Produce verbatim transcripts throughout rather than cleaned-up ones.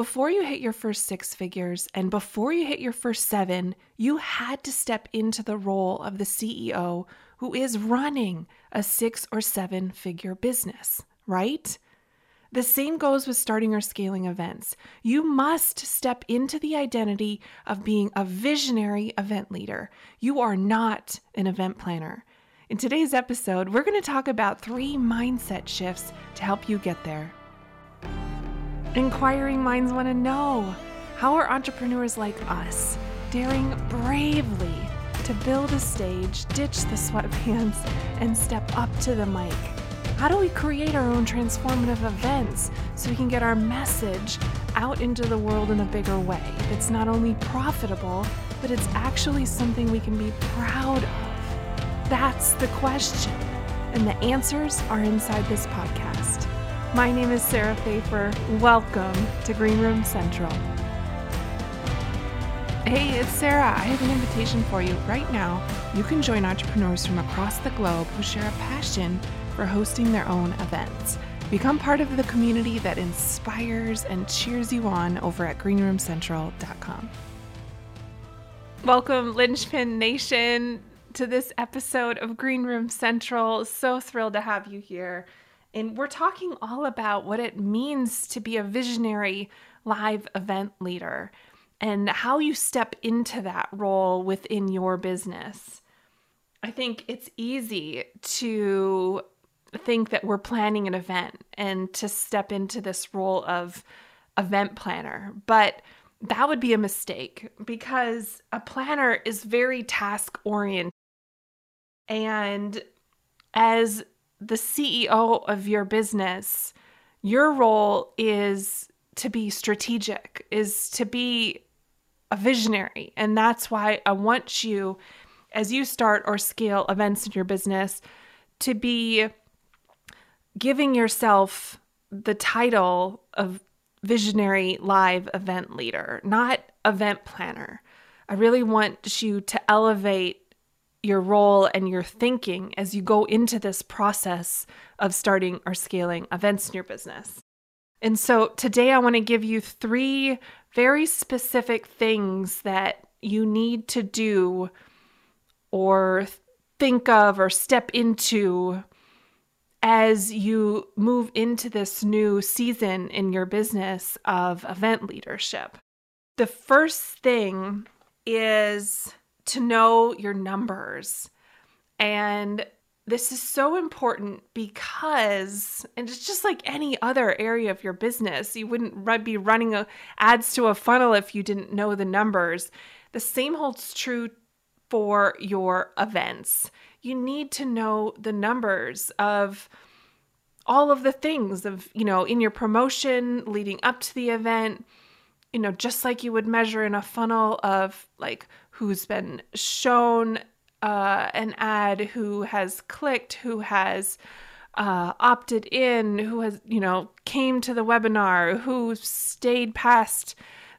before you hit your first six figures and before you hit your first seven, you had to step into the role of the C E O who is running a six or seven figure business, right? The same goes with starting or scaling events. You must step into the identity of being a visionary event leader. You are not an event planner. In today's episode, we're going to talk about three mindset shifts to help you get there. Inquiring minds want to know, how are entrepreneurs like us daring bravely to build a stage, ditch the sweatpants, and step up to the mic? How do we create our own transformative events so we can get our message out into the world in a bigger way? It's not only profitable, but it's actually something we can be proud of. That's the question, and the answers are inside this podcast. My name is Sarah Fejfar. Welcome to Green Room Central. Hey, it's Sarah. I have an invitation for you right now. You can join entrepreneurs from across the globe who share a passion for hosting their own events. Become part of the community that inspires and cheers you on over at green room central dot com. Welcome, Linchpin Nation, to this episode of Green Room Central. So thrilled to have you here. And we're talking all about what it means to be a visionary live event leader and how you step into that role within your business. I think it's easy to think that we're planning an event and to step into this role of event planner, but that would be a mistake because a planner is very task oriented. And as the C E O of your business, your role is to be strategic, is to be a visionary. And that's why I want you, as you start or scale events in your business, to be giving yourself the title of visionary live event leader, not event planner. I really want you to elevate your role and your thinking as you go into this process of starting or scaling events in your business. And so today I want to give you three very specific things that you need to do or think of or step into as you move into this new season in your business of event leadership. The first thing is to know your numbers. And this is so important because, and it's just like any other area of your business, you wouldn't be running a, ads to a funnel if you didn't know the numbers. The same holds true for your events. You need to know the numbers of all of the things of, you know, in your promotion leading up to the event, you know, just like you would measure in a funnel of like who's been shown uh, an ad, who has clicked, who has uh, opted in, who has, you know, came to the webinar, who stayed past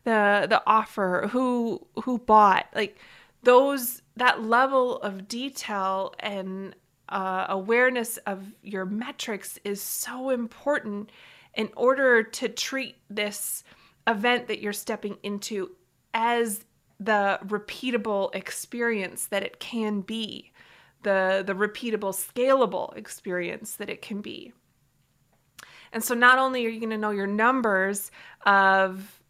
the the offer, who who bought, like those. That level of detail and uh, awareness of your metrics is so important in order to treat this event that you're stepping into as the repeatable experience that it can be, the, the repeatable, scalable experience that it can be. And so not only are you going to know your numbers of,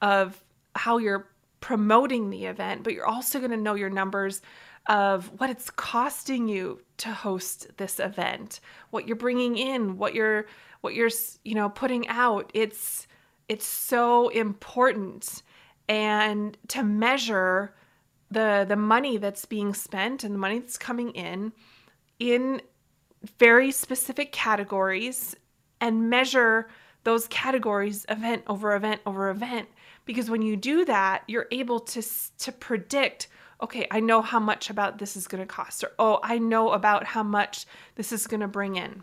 of how you're promoting the event, but you're also going to know your numbers of what it's costing you to host this event, what you're bringing in, what you're, what you're, you know, putting out. It's, it's so important, and to measure the, the money that's being spent and the money that's coming in, in very specific categories, and measure those categories event over event over event. Because when you do that, you're able to to predict, okay, I know how much about this is going to cost, or, oh, I know about how much this is going to bring in.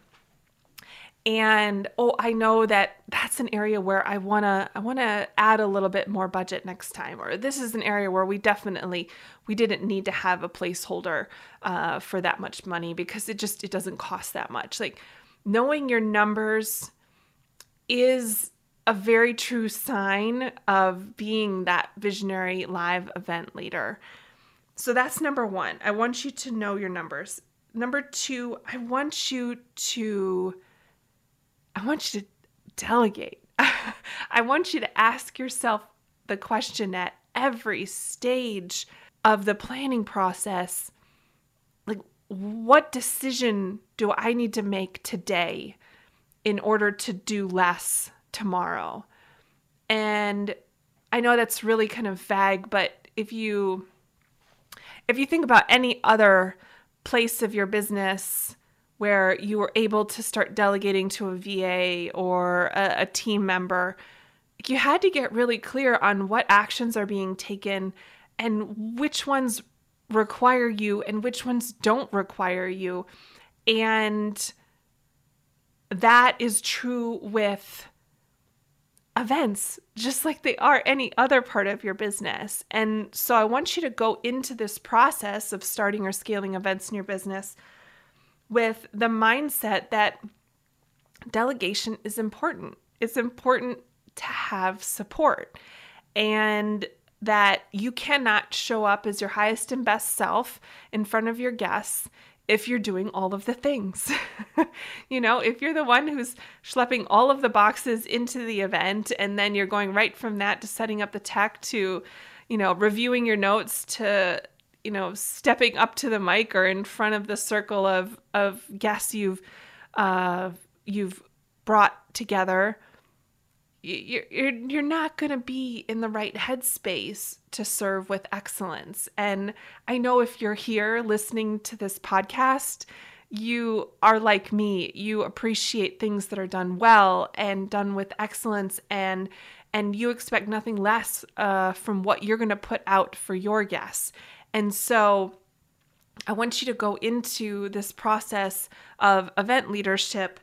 And, oh, I know that that's an area where I want to I want to add a little bit more budget next time, or this is an area where we definitely, we didn't need to have a placeholder uh, for that much money because it just, it doesn't cost that much. Like knowing your numbers is a very true sign of being that visionary live event leader. So that's number one. I want you to know your numbers. Number two, I want you to, I want you to delegate. I want you to ask yourself the question at every stage of the planning process, like, what decision do I need to make today in order to do less tomorrow? And I know that's really kind of vague, but if you if you think about any other place of your business where you were able to start delegating to a V A or a, a team member, you had to get really clear on what actions are being taken and which ones require you and which ones don't require you. And that is true with events, just like they are any other part of your business. And so I want you to go into this process of starting or scaling events in your business with the mindset that delegation is important. It's important to have support, and that you cannot show up as your highest and best self in front of your guests if you're doing all of the things. You know, if you're the one who's schlepping all of the boxes into the event, and then you're going right from that to setting up the tech to, you know, reviewing your notes to, you know, stepping up to the mic or in front of the circle of, of guests you've, uh, you've brought together, You're, you're, you're not going to be in the right headspace to serve with excellence. And I know if you're here listening to this podcast, you are like me. You appreciate things that are done well and done with excellence, and and you expect nothing less uh, from what you're going to put out for your guests. And so I want you to go into this process of event leadership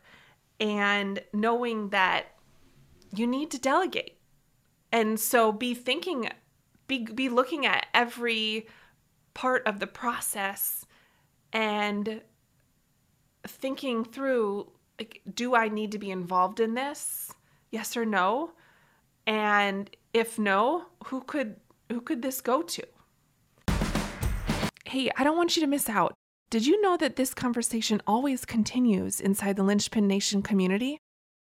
and knowing that you need to delegate. And so be thinking, be, be looking at every part of the process and thinking through, like, do I need to be involved in this? Yes or no? And if no, who could, who could this go to? Hey, I don't want you to miss out. Did you know that this conversation always continues inside the Linchpin Nation community?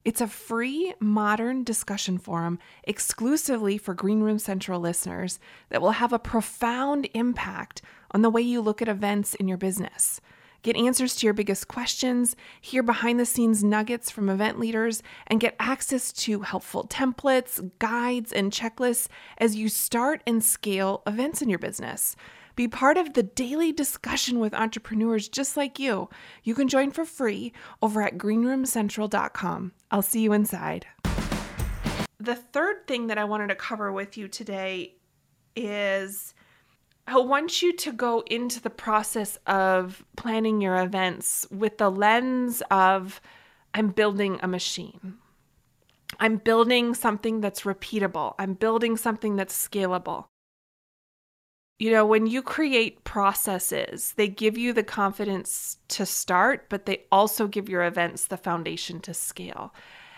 It's a free, modern discussion forum exclusively for Green Room Central listeners that will have a profound impact on the way you look at events in your business. Get answers to your biggest questions, hear behind-the-scenes nuggets from event leaders, and get access to helpful templates, guides, and checklists as you start and scale events in your business. Be part of the daily discussion with entrepreneurs just like you. You can join for free over at green room central dot com. I'll see you inside. The third thing that I wanted to cover with you today is I want you to go into the process of planning your events with the lens of, I'm building a machine. I'm building something that's repeatable. I'm building something that's scalable. You know, when you create processes, they give you the confidence to start, but they also give your events the foundation to scale.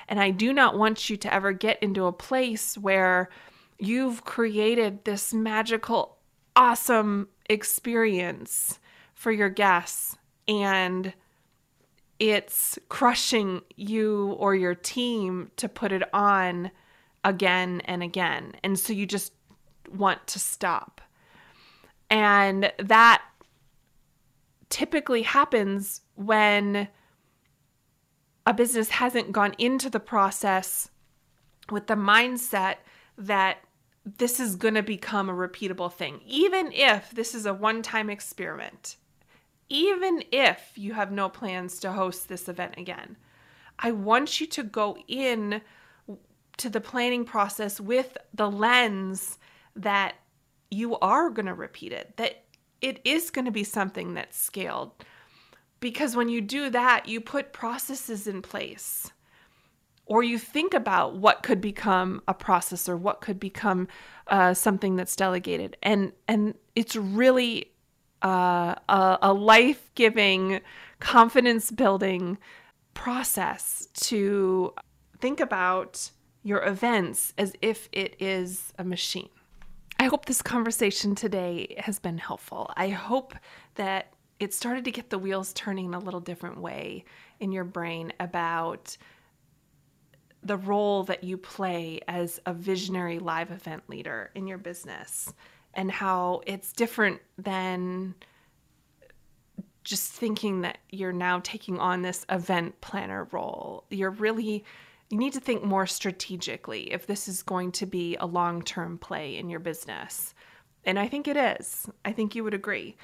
And I do not want you to ever get into a place where you've created this magical, awesome experience for your guests, and it's crushing you or your team to put it on again and again. And so you just want to stop. And that typically happens when a business hasn't gone into the process with the mindset that this is going to become a repeatable thing. Even if this is a one-time experiment, even if you have no plans to host this event again, I want you to go in to the planning process with the lens that you are going to repeat it, that it is going to be something that's scaled. Because when you do that, you put processes in place, or you think about what could become a process or what could become uh, something that's delegated. And, and it's really uh, a, a life-giving, confidence-building process to think about your events as if it is a machine. I hope this conversation today has been helpful. I hope that it started to get the wheels turning in a little different way in your brain about the role that you play as a visionary live event leader in your business and how it's different than just thinking that you're now taking on this event planner role. You're really, you need to think more strategically if this is going to be a long-term play in your business. And I think it is. I think you would agree.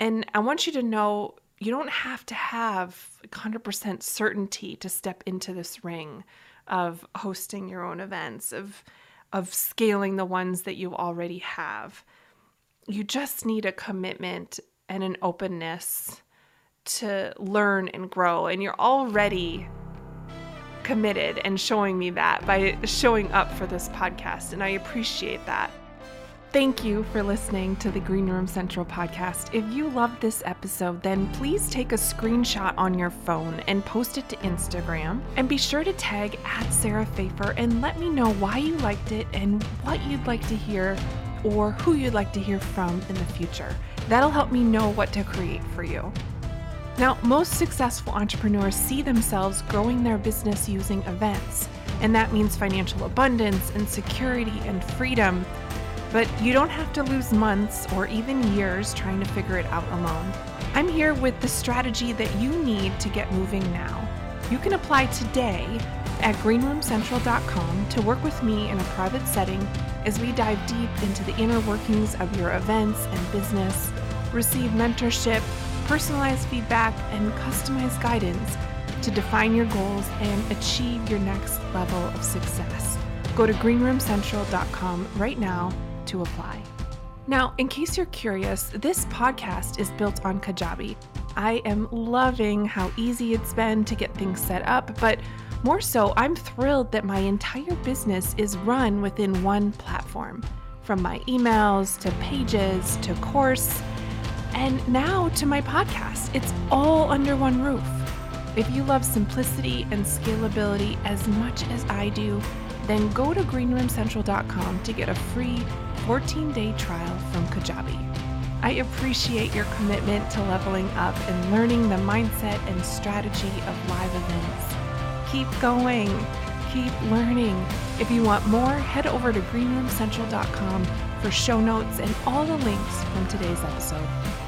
And I want you to know you don't have to have one hundred percent certainty to step into this ring of hosting your own events, of, of scaling the ones that you already have. You just need a commitment and an openness to learn and grow. And you're already committed and showing me that by showing up for this podcast. And I appreciate that. Thank you for listening to the Green Room Central podcast. If you loved this episode, then please take a screenshot on your phone and post it to Instagram. And be sure to tag at Sarah Fejfar and let me know why you liked it and what you'd like to hear or who you'd like to hear from in the future. That'll help me know what to create for you. Now, most successful entrepreneurs see themselves growing their business using events, and that means financial abundance and security and freedom. But you don't have to lose months or even years trying to figure it out alone. I'm here with the strategy that you need to get moving now. You can apply today at green room central dot com to work with me in a private setting as we dive deep into the inner workings of your events and business, receive mentorship, personalized feedback, and customized guidance to define your goals and achieve your next level of success. Go to green room central dot com right now to apply. Now, in case you're curious, this podcast is built on Kajabi. I am loving how easy it's been to get things set up, but more so, I'm thrilled that my entire business is run within one platform, from my emails to pages to course, and now to my podcast. It's all under one roof. If you love simplicity and scalability as much as I do, then go to green room central dot com to get a free fourteen day trial from Kajabi. I appreciate your commitment to leveling up and learning the mindset and strategy of live events. Keep going, keep learning. If you want more, head over to green room central dot com for show notes and all the links from today's episode.